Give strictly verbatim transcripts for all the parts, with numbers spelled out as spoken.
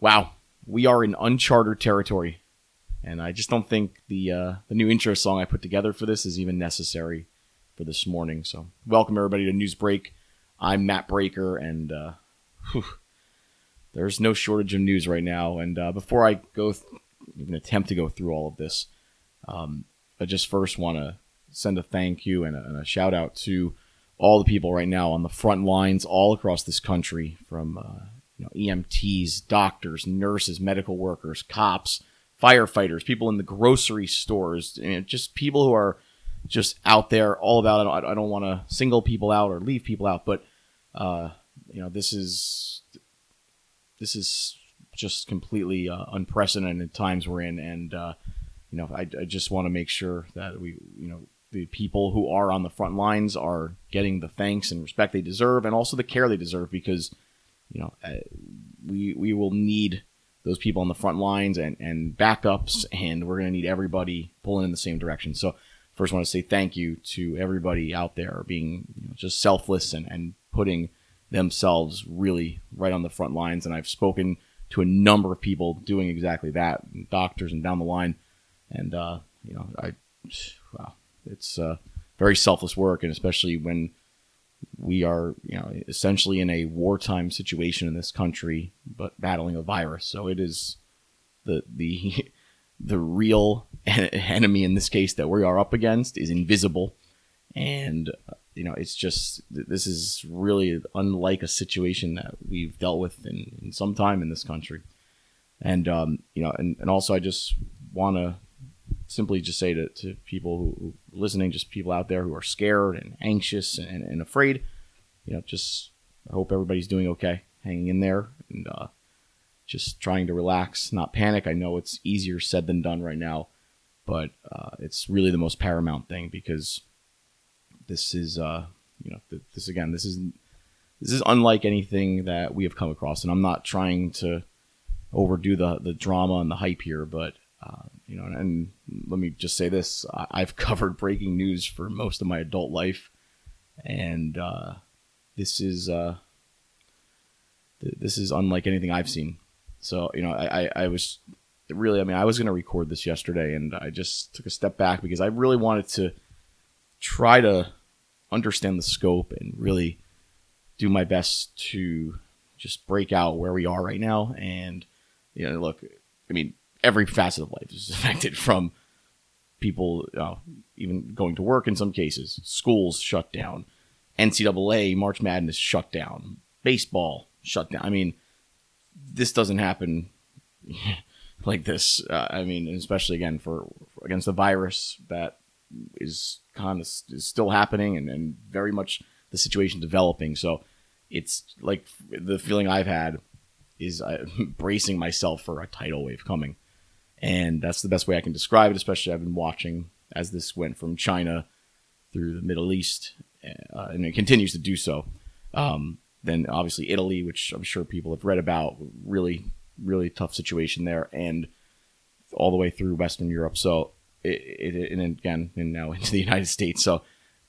wow, we are in uncharted territory. And I just don't think the uh, the new intro song I put together for this is even necessary for this morning. So welcome, everybody, to News Break. I'm Matt Breaker, and uh, whew, there's no shortage of news right now. And uh, before I go th- even attempt to go through all of this, um, I just first want to send a thank you and a, and a shout out to all the people right now on the front lines all across this country, from uh, you know, E M Ts, doctors, nurses, medical workers, cops, firefighters, people in the grocery stores, you know, just people who are just out there all about it. I don't, don't want to single people out or leave people out, but uh, you know, this is this is just completely uh, unprecedented times we're in, and uh, you know, I, I just want to make sure that we, you know, the people who are on the front lines are getting the thanks and respect they deserve, and also the care they deserve, because you know, we we will need those people on the front lines and, and backups, and we're going to need everybody pulling in the same direction. So first I want to say thank you to everybody out there being, you know, just selfless and, and putting themselves really right on the front lines. And I've spoken to a number of people doing exactly that, doctors and down the line. And, uh, you know, I, wow, it's uh, very selfless work. And especially when we are, you know, essentially in a wartime situation in this country, but battling a virus. So it is the the the real enemy in this case that we are up against is invisible, and you know, it's just, this is really unlike a situation that we've dealt with in, in some time in this country. And um, you know, and, and also I just want to simply just say to, to people who are listening, just people out there who are scared and anxious and, and afraid, you know, just I hope everybody's doing okay, hanging in there, and uh, just trying to relax, not panic. I know it's easier said than done right now, but uh, it's really the most paramount thing, because this is, uh, you know, th- this again, this is this is unlike anything that we have come across, and I'm not trying to overdo the the drama and the hype here, but. Uh, you know, and, and let me just say this: I, I've covered breaking news for most of my adult life, and uh, this is uh, th- this is unlike anything I've seen. So, you know, I, I, I was really, I mean, I was going to record this yesterday, and I just took a step back because I really wanted to try to understand the scope and really do my best to just break out where we are right now. And you know, look, I mean. Every facet of life is affected, from people uh, even going to work in some cases, schools shut down, N C double A March Madness shut down, baseball shut down. I mean, this doesn't happen like this. Uh, I mean, especially again for, for against the virus that is kind of is still happening, and, and very much the situation developing. So it's like the feeling I've had is uh, bracing myself for a tidal wave coming. And that's the best way I can describe it, especially I've been watching as this went from China through the Middle East, uh, and it continues to do so. Um, then obviously Italy, which I'm sure people have read about, really, really tough situation there, and all the way through Western Europe. So, it, it, and again, and now into the United States. So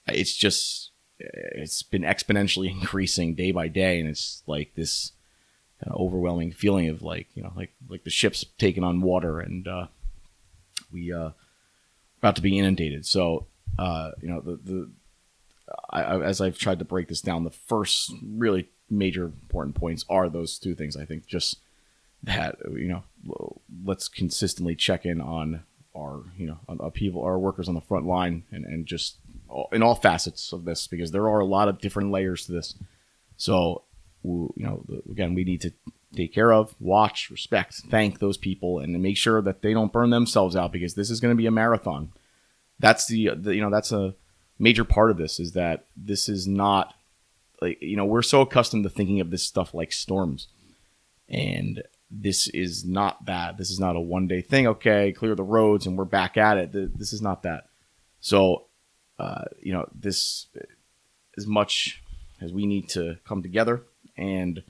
it's just, it's been exponentially increasing day by day, and it's like this kind of overwhelming feeling of like, you know, like like the ship's taking on water, and uh, we uh, about to be inundated. So uh, you know, the the I, as I've tried to break this down, the first really major important points are those two things. I think just that, you know, let's consistently check in on our, you know, on our people, our workers on the front line, and and just all, in all facets of this, because there are a lot of different layers to this. So. You know, again, we need to take care of, watch, respect, thank those people, and make sure that they don't burn themselves out, because this is going to be a marathon. That's the, the, you know, that's a major part of this, is that this is not like, you know, we're so accustomed to thinking of this stuff like storms, and this is not that. This is not a one day thing. Okay, clear the roads and we're back at it. This is not that. So, uh, you know, this, as much as we need to come together and,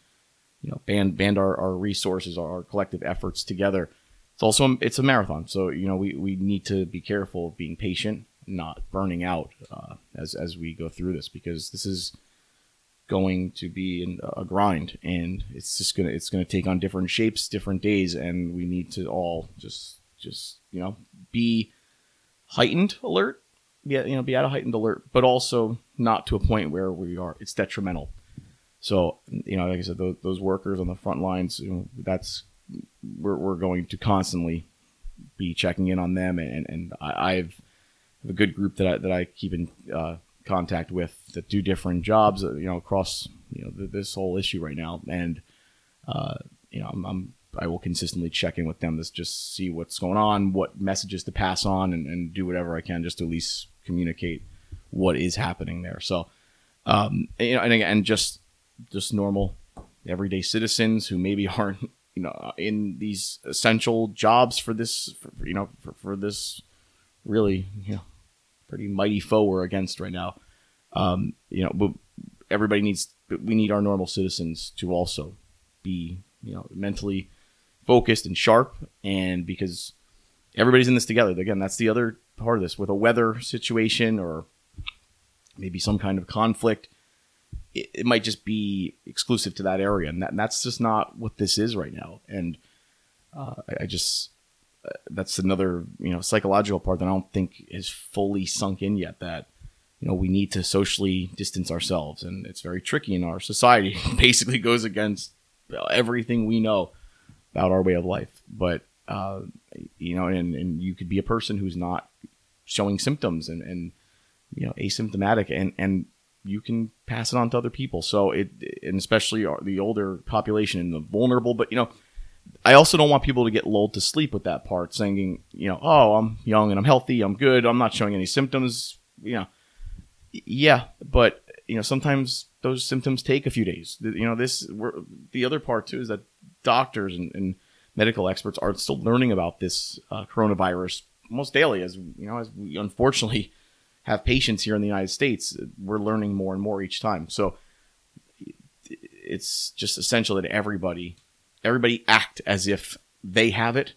you know, band band our, our resources, our collective efforts together, it's also, it's a marathon. So, you know, we, we need to be careful of being patient, not burning out uh, as as we go through this, because this is going to be a grind, and it's just gonna it's gonna take on different shapes, different days, and we need to all just just you know be heightened alert, yeah, you know, be at a heightened alert, but also not to a point where we are it's detrimental. So you know, like I said, those, those workers on the front lines, you know, that's we're we're going to constantly be checking in on them, and and I, I've a good group that I that I keep in. Uh, contact with that do different jobs, you know, across, you know, th- this whole issue right now. And, uh, you know, I'm, I'm, I will consistently check in with them to just see what's going on, what messages to pass on, and, and do whatever I can just to at least communicate what is happening there. So, um, you know, and again, just, just normal everyday citizens who maybe aren't, you know, in these essential jobs for this, for, you know, for, for this really, you know, pretty mighty foe we're against right now. Um, you know, but everybody needs, we need our normal citizens to also be, you know, mentally focused and sharp. And because everybody's in this together. Again, that's the other part of this. With a weather situation or maybe some kind of conflict, it, it might just be exclusive to that area. And, that, and that's just not what this is right now. And uh, I, I just... that's another, you know, psychological part that I don't think is fully sunk in yet, that, you know, we need to socially distance ourselves, and it's very tricky in our society. It basically goes against everything we know about our way of life. But, uh, you know, and, and you could be a person who's not showing symptoms and, and, you know, asymptomatic, and, and you can pass it on to other people. So it, and especially the older population and the vulnerable, but, you know, I also don't want people to get lulled to sleep with that part, saying, you know, oh, I'm young and I'm healthy, I'm good, I'm not showing any symptoms, you know. Yeah, but, you know, sometimes those symptoms take a few days. You know, this we're, the other part, too, is that doctors and, and medical experts are still learning about this uh, coronavirus almost daily. As, you know, as we unfortunately have patients here in the United States, we're learning more and more each time. So it's just essential that everybody... Everybody act as if they have it,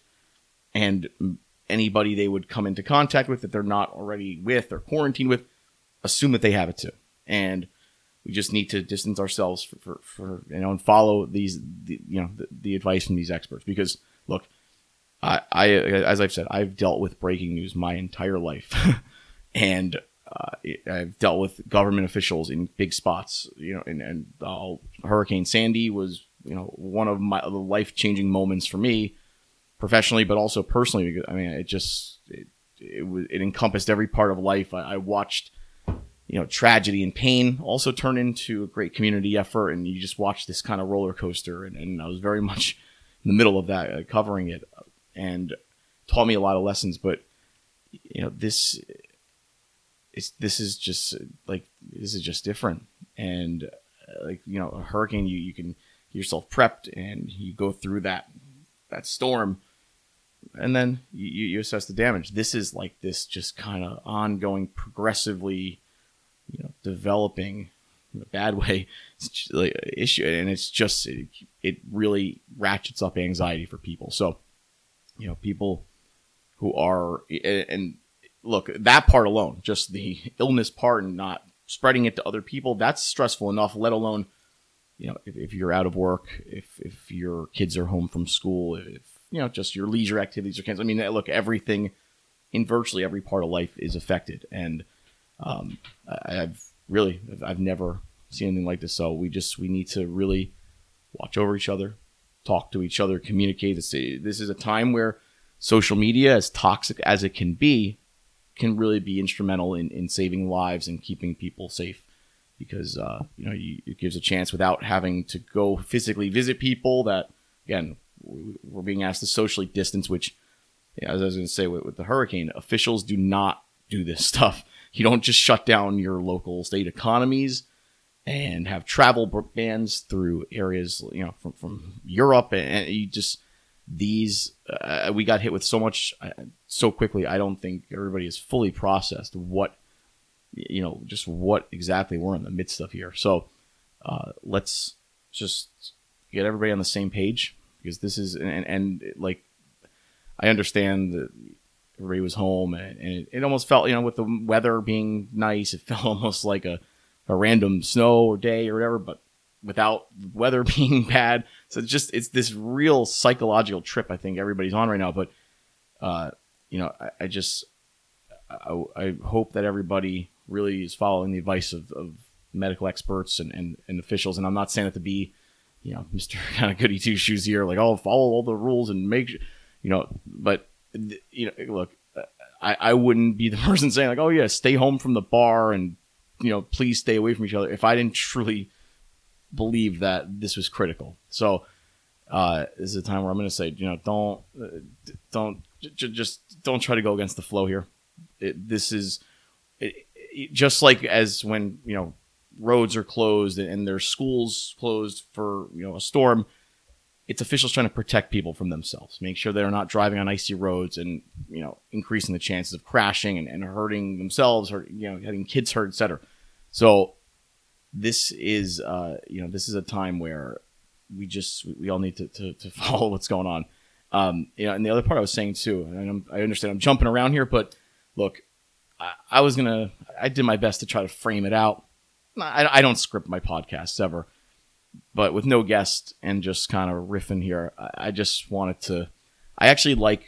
and anybody they would come into contact with that they're not already with or quarantined with, assume that they have it too. And we just need to distance ourselves for, for, for you know, and follow these, the, you know, the, the advice from these experts. Because look, I, I, as I've said, I've dealt with breaking news my entire life, and uh, I've dealt with government officials in big spots, you know, and, and uh, Hurricane Sandy was, you know, one of my life-changing moments for me professionally, but also personally, because I mean, it just, it, it was, it encompassed every part of life. I, I watched, you know, tragedy and pain also turn into a great community effort. And you just watch this kind of roller coaster. And, and I was very much in the middle of that, uh, covering it, and taught me a lot of lessons. But, you know, this is, this is just like, this is just different. And uh, like, you know, a hurricane, you, you can, yourself prepped, and you go through that that storm, and then you, you assess the damage. This is like this just kind of ongoing, progressively, you know, developing in a bad way issue, and it's just it, it really ratchets up anxiety for people. So, you know, people who are and look, that part alone, just the illness part and not spreading it to other people, that's stressful enough. Let alone, you know, if, if you're out of work, if, if your kids are home from school, if, you know, just your leisure activities are canceled. I mean, look, everything in virtually every part of life is affected. And um, I, I've really, I've never seen anything like this. So we just, we need to really watch over each other, talk to each other, communicate. This is a time where social media, as toxic as it can be, can really be instrumental in, in saving lives and keeping people safe. Because, uh, you know, you, it gives a chance without having to go physically visit people that, again, we're being asked to socially distance, which, yeah, as I was going to say, with, with the hurricane, officials do not do this stuff. You don't just shut down your local state economies and have travel bans through areas, you know, from, from Europe. And you just, these, uh, we got hit with so much uh, so quickly. I don't think everybody has fully processed what, you know, just what exactly we're in the midst of here. So uh, let's just get everybody on the same page, because this is, and, and like, I understand that everybody was home, and, and it almost felt, you know, with the weather being nice, it felt almost like a a random snow or day or whatever, but without weather being bad. So it's just, it's this real psychological trip I think everybody's on right now. But, uh, you know, I, I just, I, I hope that everybody really is following the advice of, of medical experts and, and, and officials. And I'm not saying it to be, you know, Mister kind of goody two shoes here, like, oh, follow all the rules and make, you know, but, you know, look, I, I wouldn't be the person saying like, oh yeah, stay home from the bar and, you know, please stay away from each other, if I didn't truly believe that this was critical. So uh, this is a time where I'm going to say, you know, don't, uh, don't, j- just don't try to go against the flow here. It, this is it, it, just like as when, you know, roads are closed and, and there's schools closed for, you know, a storm, it's officials trying to protect people from themselves, make sure they're not driving on icy roads and, you know, increasing the chances of crashing and, and hurting themselves or, you know, having kids hurt, et cetera. So this is, uh, you know, this is a time where we just, we all need to, to, to follow what's going on. Um, you know, and the other part I was saying too, and I'm, I understand I'm jumping around here, but look, I, I was going to, I did my best to try to frame it out. I, I don't script my podcasts ever, but with no guest and just kind of riffing here, I, I just wanted to, I actually like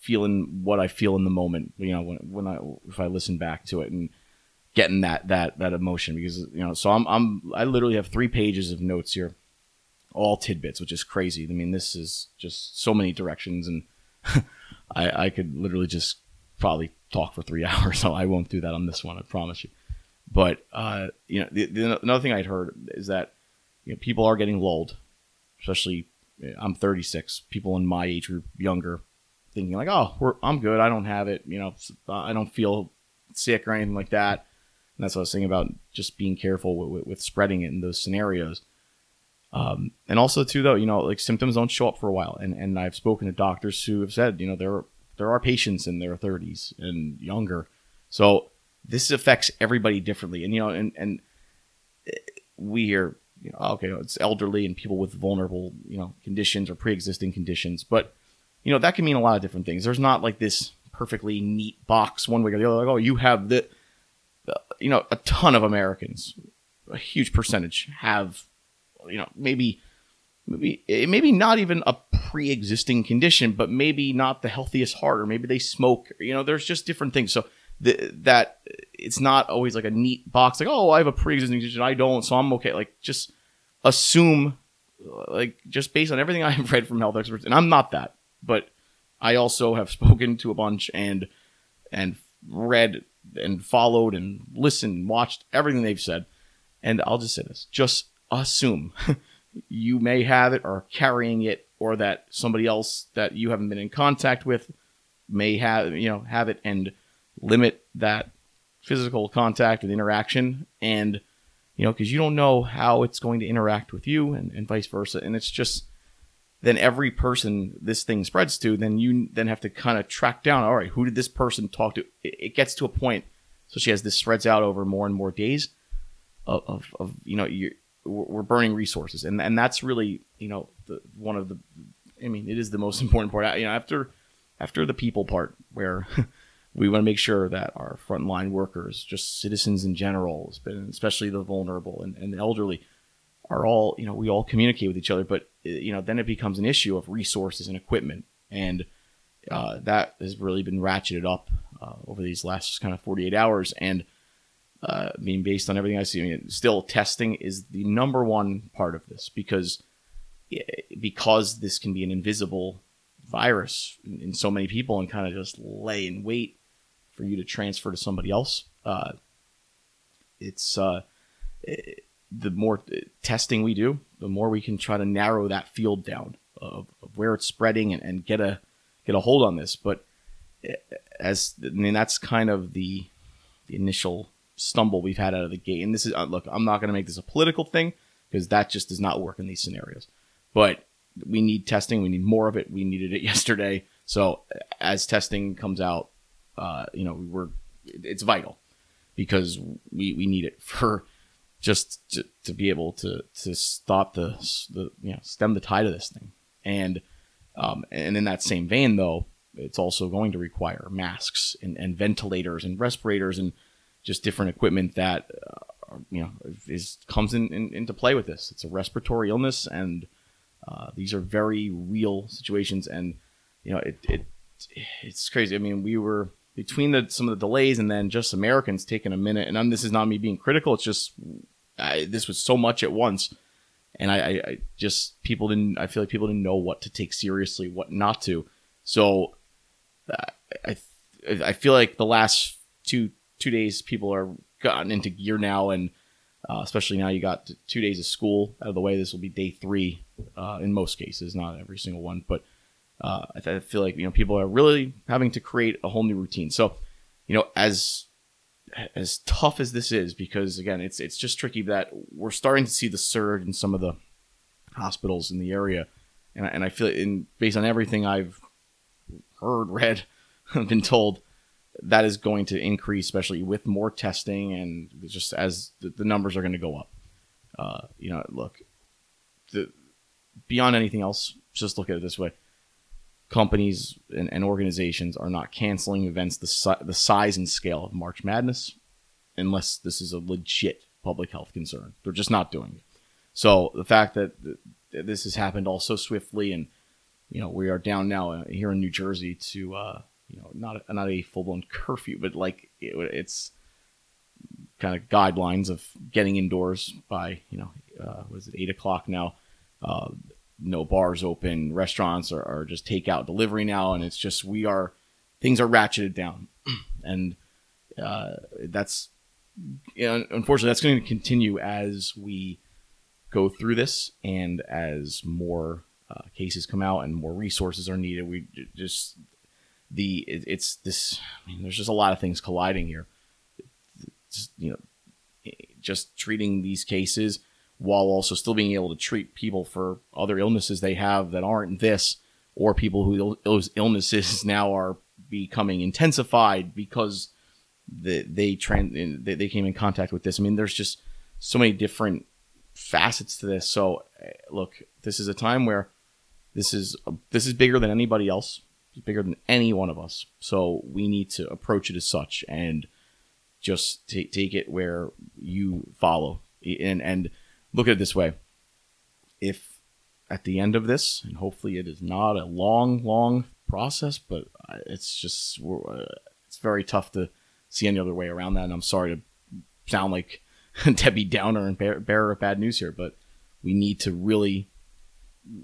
feeling what I feel in the moment, you know, when, when I, if I listen back to it and getting that that that emotion, because, you know, so I'm I'm I literally have three pages of notes here, all tidbits, which is crazy. I mean, this is just so many directions, and I I could literally just probably talk for three hours. So I won't do that on this one, I promise you. But uh, you know, the, the, another thing I'd heard is that, you know, people are getting lulled, especially I'm thirty-six. People in my age group, younger, thinking like, oh, we're, I'm good. I don't have it. You know, I don't feel sick or anything like that. And that's what I was saying about just being careful with, with, with spreading it in those scenarios. Um, and also, too, though, you know, like symptoms don't show up for a while. And and I've spoken to doctors who have said, you know, there are, there are patients in their thirties and younger. So this affects everybody differently. And, you know, and, and we hear, you know, okay, it's elderly and people with vulnerable, you know, conditions or pre-existing conditions. But, you know, that can mean a lot of different things. There's not like this perfectly neat box one way or the other, like, oh, you have the... You know, a ton of Americans, a huge percentage have, you know, maybe, maybe, maybe not even a pre-existing condition, but maybe not the healthiest heart, or maybe they smoke, you know, there's just different things. So th- that it's not always like a neat box, like, oh, I have a pre-existing condition, I don't, so I'm okay. Like, just assume, like, just based on everything I have read from health experts, and I'm not that, but I also have spoken to a bunch and, and read and followed and listened, watched everything they've said. And I'll just say this, just assume you may have it or are carrying it, or that somebody else that you haven't been in contact with may have, you know, have it, and limit that physical contact and interaction. And, you know, because you don't know how it's going to interact with you, and, and vice versa. And it's just, then every person this thing spreads to, then you then have to kind of track down, all right, who did this person talk to? It, it gets to a point, so she has this spreads out over more and more days of, of, of you know, you're, we're burning resources. And and that's really, you know, the, one of the, I mean, it is the most important part. You know, after after the people part, where we want to make sure that our frontline workers, just citizens in general, especially the vulnerable and, and the elderly, are all, you know, we all communicate with each other, but, you know, then it becomes an issue of resources and equipment. And uh, that has really been ratcheted up uh, over these last kind of forty-eight hours. And uh, I mean, based on everything I see, I mean, still testing is the number one part of this, because because this can be an invisible virus in, in so many people, and kind of just lay in wait for you to transfer to somebody else. Uh, it's uh, it, the more testing we do, the more we can try to narrow that field down of, of where it's spreading, and, and get a get a hold on this. But as I mean, that's kind of the, the initial stumble we've had out of the gate. And this is, look, I'm not going to make this a political thing, because that just does not work in these scenarios. But we need testing. We need more of it. We needed it yesterday. So as testing comes out, uh, you know, we're it's vital, because we, we need it for. Just to, to be able to to stop the, the you know stem the tide of this thing. And um, and in that same vein, though, it's also going to require masks and, and ventilators and respirators and just different equipment that you know, is comes in, in into play with this. It's a respiratory illness, and uh, these are very real situations. And you know, it it it's crazy. I mean, we were between the some of the delays, and then just Americans taking a minute. And I'm, this is not me being critical. It's just I, this was so much at once, and I, I, I just people didn't. I feel like people didn't know what to take seriously, what not to. So I I feel like the last two two days people are gotten into gear now, and uh, especially now you got two days of school out of the way. This will be day three uh, in most cases, not every single one, but uh, I, th- I feel like you know people are really having to create a whole new routine. So you know as as tough as this is, because again it's it's just tricky that we're starting to see the surge in some of the hospitals in the area, and I, and I feel in based on everything I've heard, read, I've been told, that is going to increase, especially with more testing and just as the, the numbers are going to go up. Uh, you know, look, the, beyond anything else, just look at it this way. Companies and, and organizations are not canceling events the, si- the size and scale of March Madness unless this is a legit public health concern. They're just not doing it. So the fact that th- this has happened all so swiftly, and you know, we are down now here in New Jersey to, uh, you know, not a, not a full-blown curfew, but like it, it's kind of guidelines of getting indoors by, you know, uh, what is it, eight o'clock now? Uh, no bars open, restaurants are, are just takeout delivery now, and it's just we are, things are ratcheted down. And uh, that's, you know, unfortunately, that's going to continue as we go through this and as more Uh, cases come out and more resources are needed. We just the it, it's this. I mean, there's just a lot of things colliding here. Just, you know, just treating these cases while also still being able to treat people for other illnesses they have that aren't this, or people who those illnesses now are becoming intensified because the, they trend they, they came in contact with this. I mean, there's just so many different facets to this. So look, this is a time where This is this is bigger than anybody else. It's bigger than any one of us. So we need to approach it as such and just t- take it where you follow. And, and look at it this way. If at the end of this, and hopefully it is not a long, long process, but it's just, we're, it's very tough to see any other way around that. And I'm sorry to sound like Debbie Downer and bear, bearer of bad news here, but we need to really,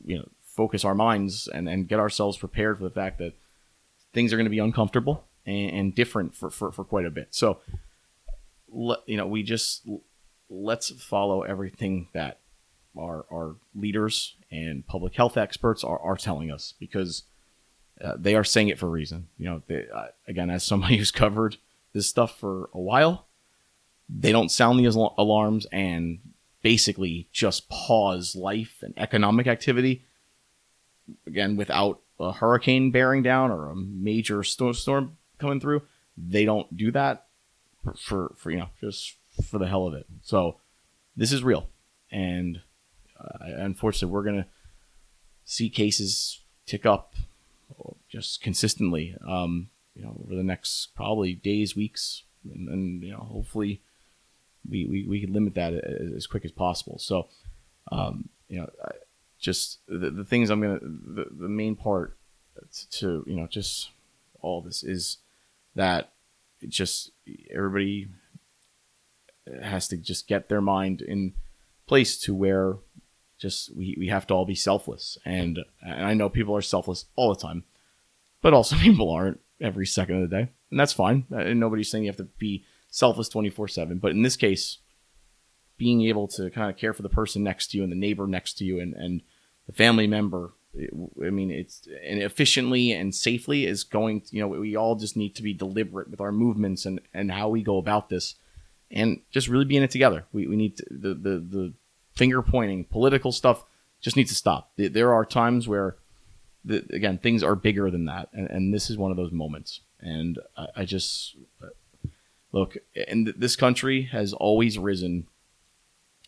you know, focus our minds and, and get ourselves prepared for the fact that things are going to be uncomfortable and, and different for, for, for quite a bit. So, let, you know, we just, let's follow everything that our, our leaders and public health experts are, are telling us, because uh, they are saying it for a reason. You know, they, uh, again, as somebody who's covered this stuff for a while, they don't sound the al- alarms and basically just pause life and economic activity. Again, without a hurricane bearing down or a major snowstorm coming through, they don't do that for, for, for, you know, just for the hell of it. So this is real. And uh, unfortunately, we're going to see cases tick up just consistently, um, you know, over the next probably days, weeks. And, and you know, hopefully we, we, we can limit that as, as quick as possible. So, um, you know, I, Just the, the things I'm going to, the, the main part to, you know, just all this is that it just everybody has to just get their mind in place to where just we, we have to all be selfless. And, and I know people are selfless all the time, but also people aren't every second of the day. And that's fine. And nobody's saying you have to be selfless twenty-four seven. But in this case, being able to kind of care for the person next to you and the neighbor next to you and, and the family member, it, I mean, it's and efficiently and safely is going to, you know, we all just need to be deliberate with our movements and, and how we go about this and just really be in it together. We we need to, the, the, the finger pointing, political stuff just needs to stop. There are times where, the, again, things are bigger than that. And, and this is one of those moments. And I, I just, look, and this country has always risen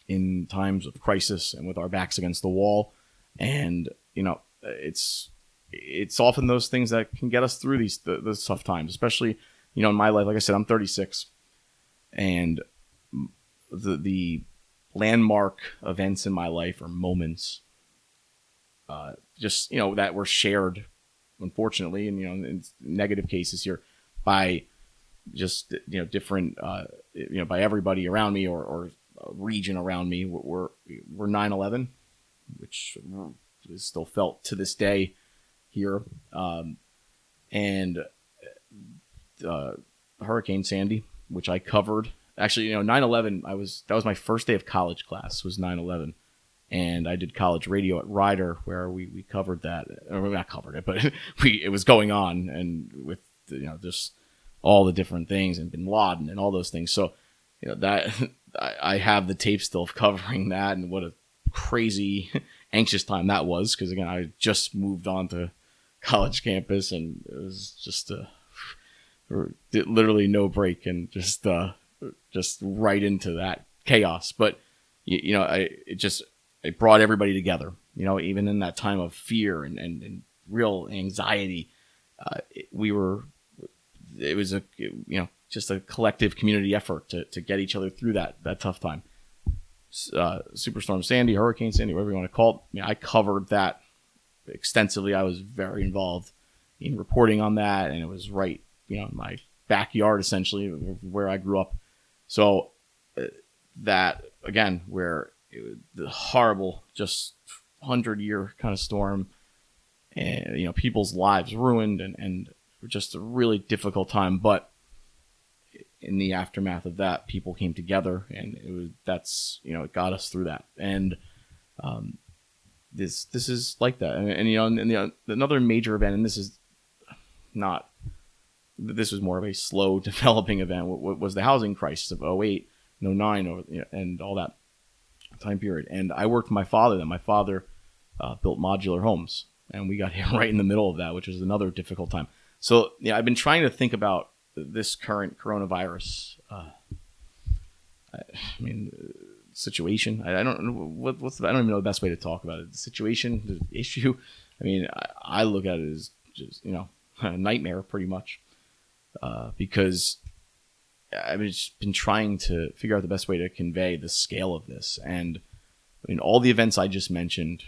in times of crisis and with our backs against the wall. And, you know, it's it's often those things that can get us through these the, the tough times, especially, you know, in my life. Like I said, I'm thirty-six, and the the landmark events in my life or moments, uh, just, you know, that were shared, unfortunately, and, you know, in negative cases here, by just, you know, different, uh, you know, by everybody around me or, or region around me, were were nine eleven, which is still felt to this day here, um, and uh, Hurricane Sandy, which I covered. Actually, you know, nine eleven, I was, that was my first day of college class, was nine eleven. And I did college radio at Rider, where we, we covered that, or not covered it, but we, it was going on, and with, you know, just all the different things, and Bin Laden and all those things. So, you know, that I, I have the tape still of covering that, and what a crazy anxious time that was. Cause again, I just moved on to college campus, and it was just a, literally no break, and just, uh, just right into that chaos. But you, you know, I, it just, it brought everybody together, you know, even in that time of fear and, and, and real anxiety. Uh, it, we were, it was a, it, you know, just a collective community effort to, to get each other through that, that tough time. Uh, Superstorm Sandy, Hurricane Sandy, whatever you want to call it. I mean, I covered that extensively. I was very involved in reporting on that, and it was right, you know, in my backyard, essentially, where I grew up. So uh, that, again, where it, the horrible, just hundred-year kind of storm, and, you know, people's lives ruined, and, and just a really difficult time. But in the aftermath of that, people came together, and it was, that's, you know, it got us through that. And um, this this is like that. And, and you know, and, and, you know, another major event, and this is not... this was more of a slow developing event, what was the housing crisis of oh eight and oh nine, and all that time period. And I worked with my father then. My father uh, built modular homes, and we got hit right in the middle of that, which was another difficult time. So yeah, I've been trying to think about this current coronavirus, uh, I, I mean, situation. I, I don't know what, what's the, I don't even know the best way to talk about it. The situation, the issue. I mean, I, I look at it as just, you know, a nightmare pretty much. Uh, because I've just been trying to figure out the best way to convey the scale of this. And I mean, all the events I just mentioned,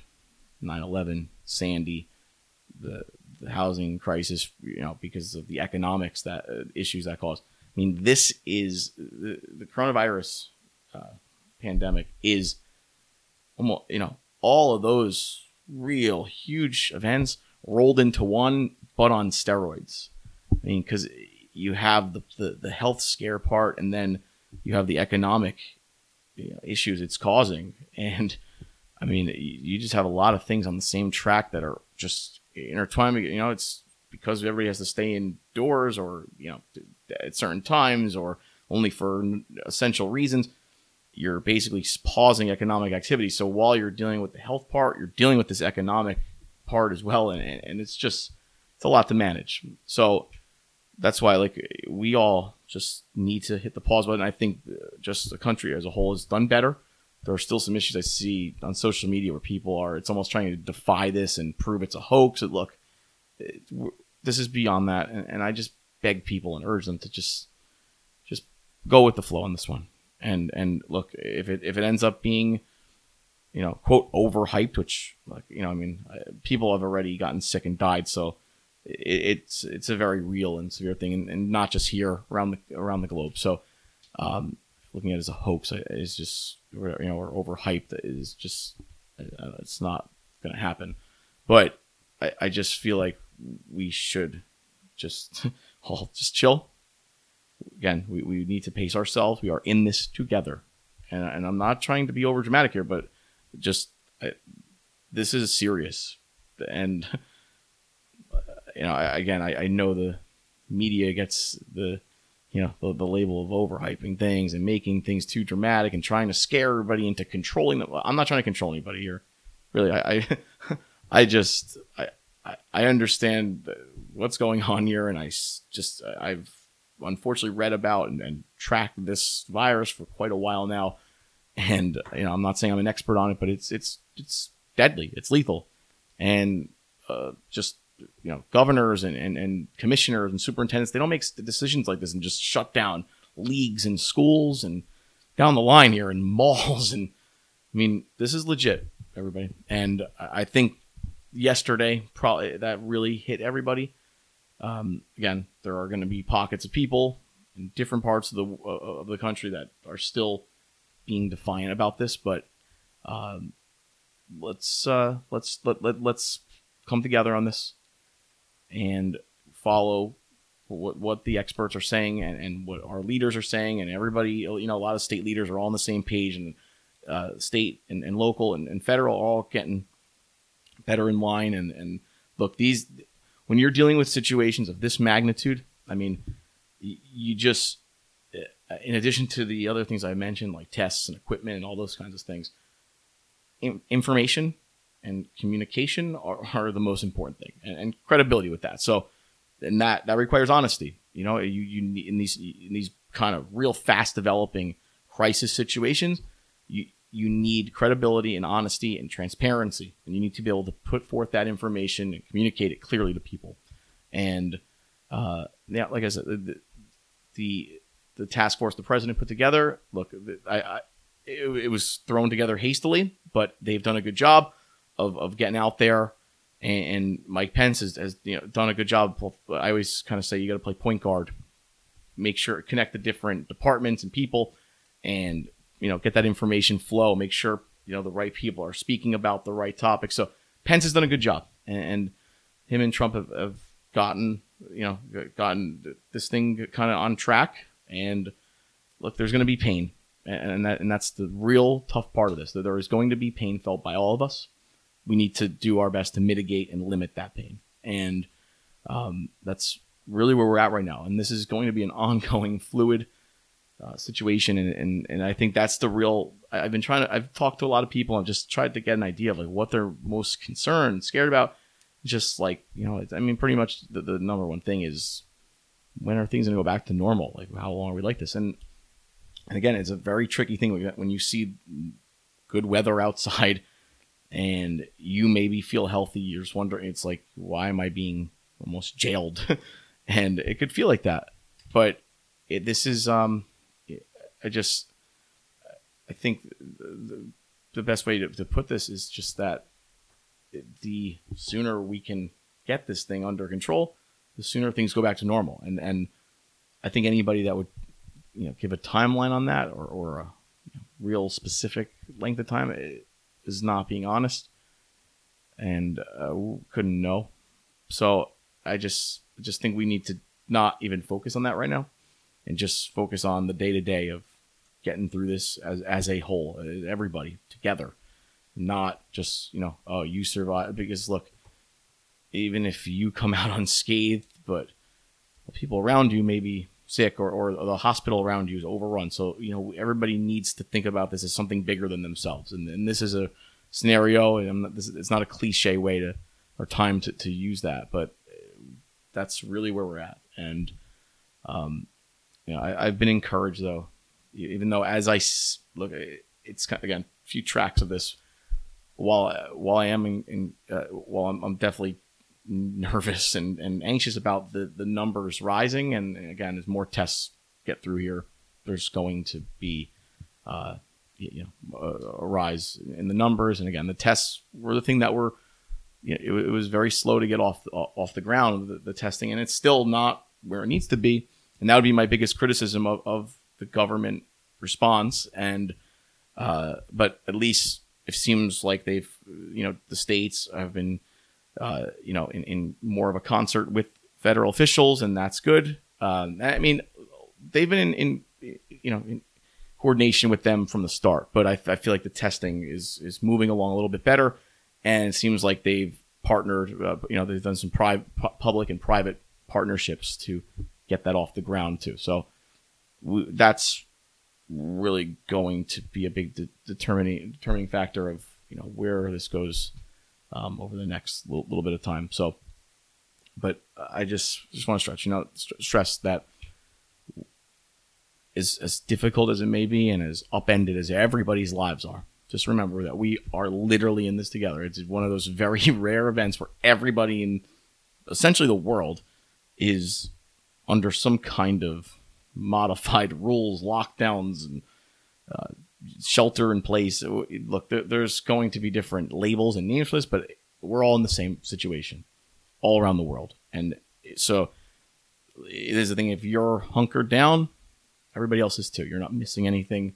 nine eleven, Sandy, the, the housing crisis, you know, because of the economics, that uh, issues that caused. I mean, this is the, the coronavirus uh, pandemic is almost, you know, all of those real huge events rolled into one, but on steroids. I mean, because you have the, the, the health scare part, and then you have the economic, you know, issues it's causing. And I mean, you just have a lot of things on the same track that are just intertwined. You know, it's because everybody has to stay indoors, or, you know, at certain times, or only for essential reasons. You're basically pausing economic activity. So while you're dealing with the health part, you're dealing with this economic part as well. And, and it's just, it's a lot to manage. So that's why, like, we all just need to hit the pause button. I think just the country as a whole has done better. There are still some issues I see on social media where people are, it's almost trying to defy this and prove it's a hoax. And look, it, this is beyond that. And, and I just beg people and urge them to just, just go with the flow on this one. And, and look, if it, if it ends up being, you know, quote, overhyped, which, like, you know, I mean, people have already gotten sick and died. So it's it's a very real and severe thing, and, and not just here, around the around the globe. So um, looking at it as a hoax is just, you know, or overhyped is just, it's not going to happen. But I, I just feel like we should just all just chill. Again, we, we need to pace ourselves. We are in this together. And, and I'm not trying to be over dramatic here, but just I, this is serious. And you know, I, again, I, I know the media gets the, you know, the, the label of overhyping things and making things too dramatic and trying to scare everybody into controlling them. I'm not trying to control anybody here, really. I, I, I just, I, I understand what's going on here, and I just, I've unfortunately read about and, and tracked this virus for quite a while now, and you know, I'm not saying I'm an expert on it, but it's it's it's deadly, it's lethal, and uh, just. You know, governors and, and, and commissioners and superintendents, they don't make decisions like this and just shut down leagues and schools and down the line here in malls. And I mean, this is legit, everybody. And I think yesterday probably that really hit everybody. Um, again, there are going to be pockets of people in different parts of the uh, of the country that are still being defiant about this, but um, let's uh, let's let, let let's come together on this and follow what what the experts are saying and, and what our leaders are saying, and everybody, you know, a lot of state leaders are all on the same page, and uh, state and, and local and, and federal are all getting better in line. And, and look, these when you're dealing with situations of this magnitude, I mean, you just, in addition to the other things I mentioned, like tests and equipment and all those kinds of things, information and communication are, are the most important thing, and, and credibility with that. So, and that, that requires honesty. You know, you, you in these in these kind of real fast developing crisis situations, you you need credibility and honesty and transparency, and you need to be able to put forth that information and communicate it clearly to people. And uh, yeah, like I said, the the, the task force the president put together. Look, I, I it, it was thrown together hastily, but they've done a good job of of getting out there. And Mike Pence has, has you know, done a good job. I always kind of say you got to play point guard, make sure connect the different departments and people, and you know get that information flow. Make sure you know the right people are speaking about the right topic. So Pence has done a good job, and, and him and Trump have, have gotten you know gotten this thing kind of on track. And look, there's going to be pain, and that and that's the real tough part of this. That there is going to be pain felt by all of us. We need to do our best to mitigate and limit that pain. And um, that's really where we're at right now. And this is going to be an ongoing fluid uh, situation. And, and and I think that's the real, I've been trying to, I've talked to a lot of people and just tried to get an idea of like what they're most concerned, scared about. Just like, you know, I mean, pretty much the, the number one thing is when are things going to go back to normal? Like how long are we like this? And, and again, it's a very tricky thing when you see good weather outside and you maybe feel healthy. You're just wondering, it's like, why am I being almost jailed? And it could feel like that. But it, this is, um, I just, I think the, the best way to, to put this is just that the sooner we can get this thing under control, the sooner things go back to normal. And and I think anybody that would, you know, give a timeline on that or, or a real specific length of time, it, is not being honest, and uh, couldn't know. So I just just think we need to not even focus on that right now, and just focus on the day to day of getting through this as as a whole, everybody together, not just you know oh you survive. Because look, even if you come out unscathed, but the people around you may be sick, or or the hospital around you is overrun. So, you know, everybody needs to think about this as something bigger than themselves. And, and this is a scenario, and I'm not, this, it's not a cliche way to, or time to, to use that, but that's really where we're at. And, um, you know, I, I've been encouraged though, even though as I look, it's kind of, again, a few tracks of this while, while I am in, in uh, while I'm, I'm definitely nervous and, and anxious about the, the numbers rising. And again, as more tests get through here, there's going to be uh, you know, a, a rise in the numbers. And again, the tests were the thing that were, you know, it, it was very slow to get off, off the ground, the, the testing, and it's still not where it needs to be. And that would be my biggest criticism of, of the government response. And, uh, but at least it seems like they've, you know, the states have been, Uh, you know, in, in more of a concert with federal officials, and that's good. Um, I mean, they've been in, in you know, in coordination with them from the start, but I, I feel like the testing is is moving along a little bit better, and it seems like they've partnered, uh, you know, they've done some private, public and private partnerships to get that off the ground too. So we, that's really going to be a big de- determining determining factor of, you know, where this goes Um, over the next little, little bit of time. So, but I just just want to stress, you know, st- stress that as, as difficult as it may be and as upended as everybody's lives are, just remember that we are literally in this together. It's one of those very rare events where everybody in essentially the world is under some kind of modified rules, lockdowns, and uh, shelter in place. Look, there, there's going to be different labels and names for this, but we're all in the same situation all around the world. And so it is the thing, if you're hunkered down, everybody else is too. You're not missing anything.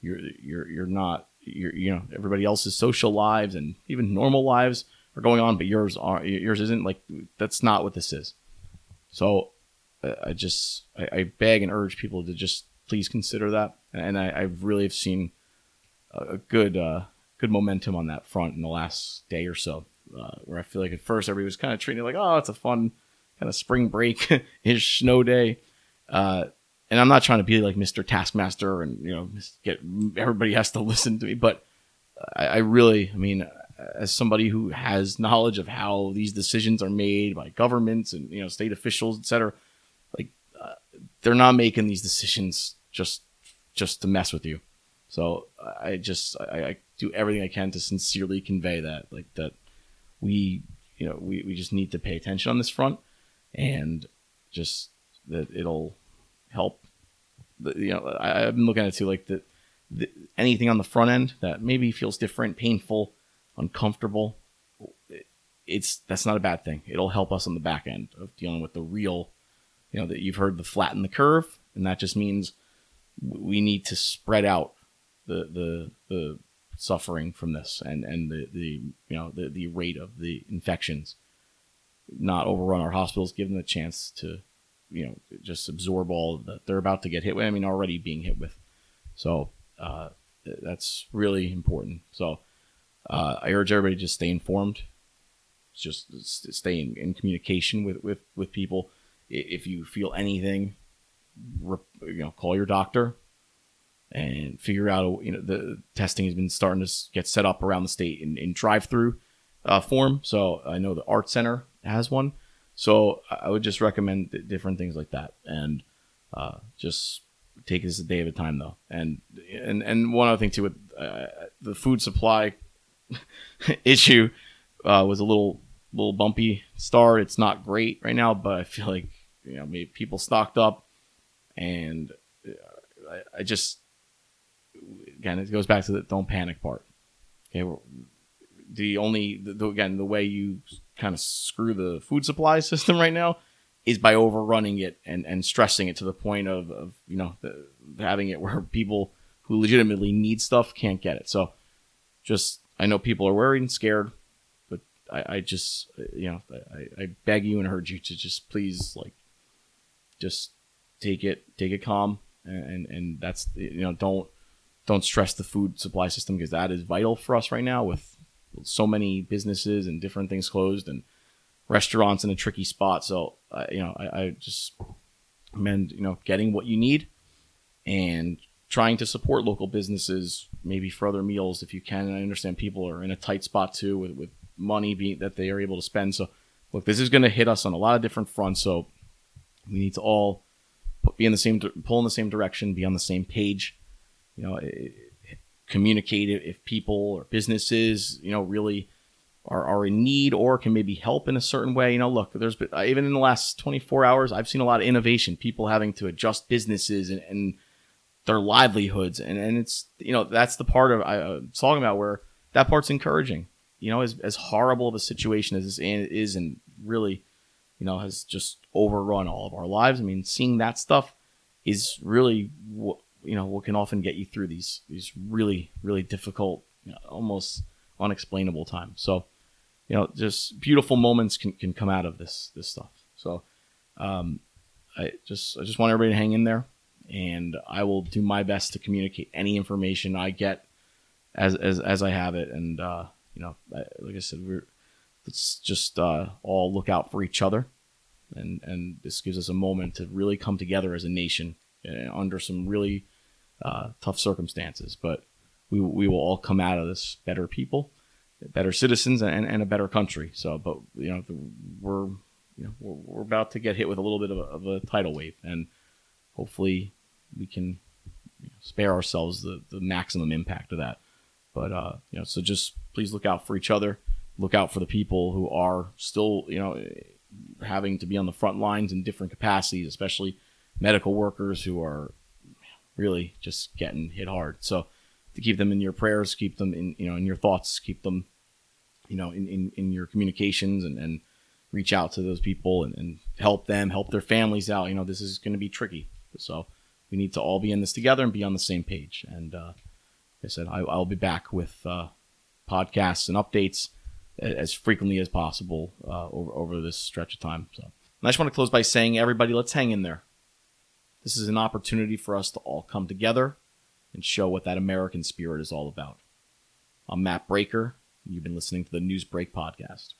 You're you're you're not you're you know, everybody else's social lives and even normal lives are going on, but yours are yours isn't. Like, that's not what this is. So uh, I just I, I beg and urge people to just please consider that. And I, I really have seen a good uh, good momentum on that front in the last day or so, uh, where I feel like at first everybody was kind of treating it like, oh, it's a fun kind of spring break-ish snow day. Uh, and I'm not trying to be like Mister Taskmaster and, you know, get everybody has to listen to me. But I, I really, I mean, as somebody who has knowledge of how these decisions are made by governments and, you know, state officials, et cetera, like uh, they're not making these decisions just just to mess with you. So I just, I, I do everything I can to sincerely convey that, like that we, you know, we, we just need to pay attention on this front. And just that it'll help. You know, I, I've been looking at it too, like the, the anything on the front end that maybe feels different, painful, uncomfortable. It, it's that's not a bad thing. It'll help us on the back end of dealing with the real. You know, that you've heard the flatten the curve, and that just means we need to spread out the the the suffering from this, and and the the you know the the rate of the infections. Not overrun our hospitals, give them the chance to, you know, just absorb all that they're about to get hit with. I mean, already being hit with. So uh, that's really important. So uh, I urge everybody to just stay informed, just stay in, in communication with, with, with people. If you feel anything, you know, call your doctor and figure out, you know, the testing has been starting to get set up around the state in, in drive-through uh, form. So I know the Art Center has one, so I would just recommend different things like that, and uh, just take this a day at a time, though. And and and one other thing too, with uh, the food supply issue uh, was a little little bumpy start. It's not great right now, but I feel like, you know, maybe people stocked up, and I, I just again it goes back to the don't panic part. Okay, we're, the only the, again the way you kind of screw the food supply system right now is by overrunning it and, and stressing it to the point of, of you know, the, having it where people who legitimately need stuff can't get it. So just, I know people are worried and scared, but I, I just, you know, I, I beg you and urge you to just please, like, just take it, take it calm. And, and that's, you know, don't, don't stress the food supply system, because that is vital for us right now with so many businesses and different things closed and restaurants in a tricky spot. So, uh, you know, I, I just recommend, you know, getting what you need and trying to support local businesses, maybe for other meals if you can. And I understand people are in a tight spot too with, with money being, that they are able to spend. So look, this is going to hit us on a lot of different fronts. So we need to all be in the same, pull in the same direction, be on the same page, you know, it, communicate it if people or businesses, you know, really are, are in need or can maybe help in a certain way. You know, look, there's been, even in the last twenty-four hours, I've seen a lot of innovation, people having to adjust businesses and, and their livelihoods. And, and it's, you know, that's the part of I was talking about where that part's encouraging, you know, as, as horrible of a situation as this is and really, you know, has just overrun all of our lives. I mean, seeing that stuff is really what, you know, what can often get you through these these really, really difficult, you know, almost unexplainable times. So, you know, just beautiful moments can, can come out of this this stuff. So um, I just I just want everybody to hang in there, and I will do my best to communicate any information I get as as, as I have it. And, uh, you know, I, like I said, we're let's just uh, all look out for each other. And, and this gives us a moment to really come together as a nation under some really uh, tough circumstances, but we we will all come out of this better people, better citizens, and, and a better country. So, but you know, we're you know we're, we're about to get hit with a little bit of a, of a tidal wave, and hopefully we can, you know, spare ourselves the, the maximum impact of that. But uh, you know, so just please look out for each other, look out for the people who are still, you know, having to be on the front lines in different capacities, especially medical workers who are really just getting hit hard. So to keep them in your prayers, keep them in, you know, in your thoughts, keep them, you know, in, in, in your communications, and, and reach out to those people and, and help them, help their families out. You know, this is going to be tricky. So we need to all be in this together and be on the same page. And uh, like I said, I, I'll be back with uh, podcasts and updates as frequently as possible uh, over, over this stretch of time. So, and I just want to close by saying, everybody, let's hang in there. This is an opportunity for us to all come together and show what that American spirit is all about. I'm Matt Breaker. And you've been listening to the News Break Podcast.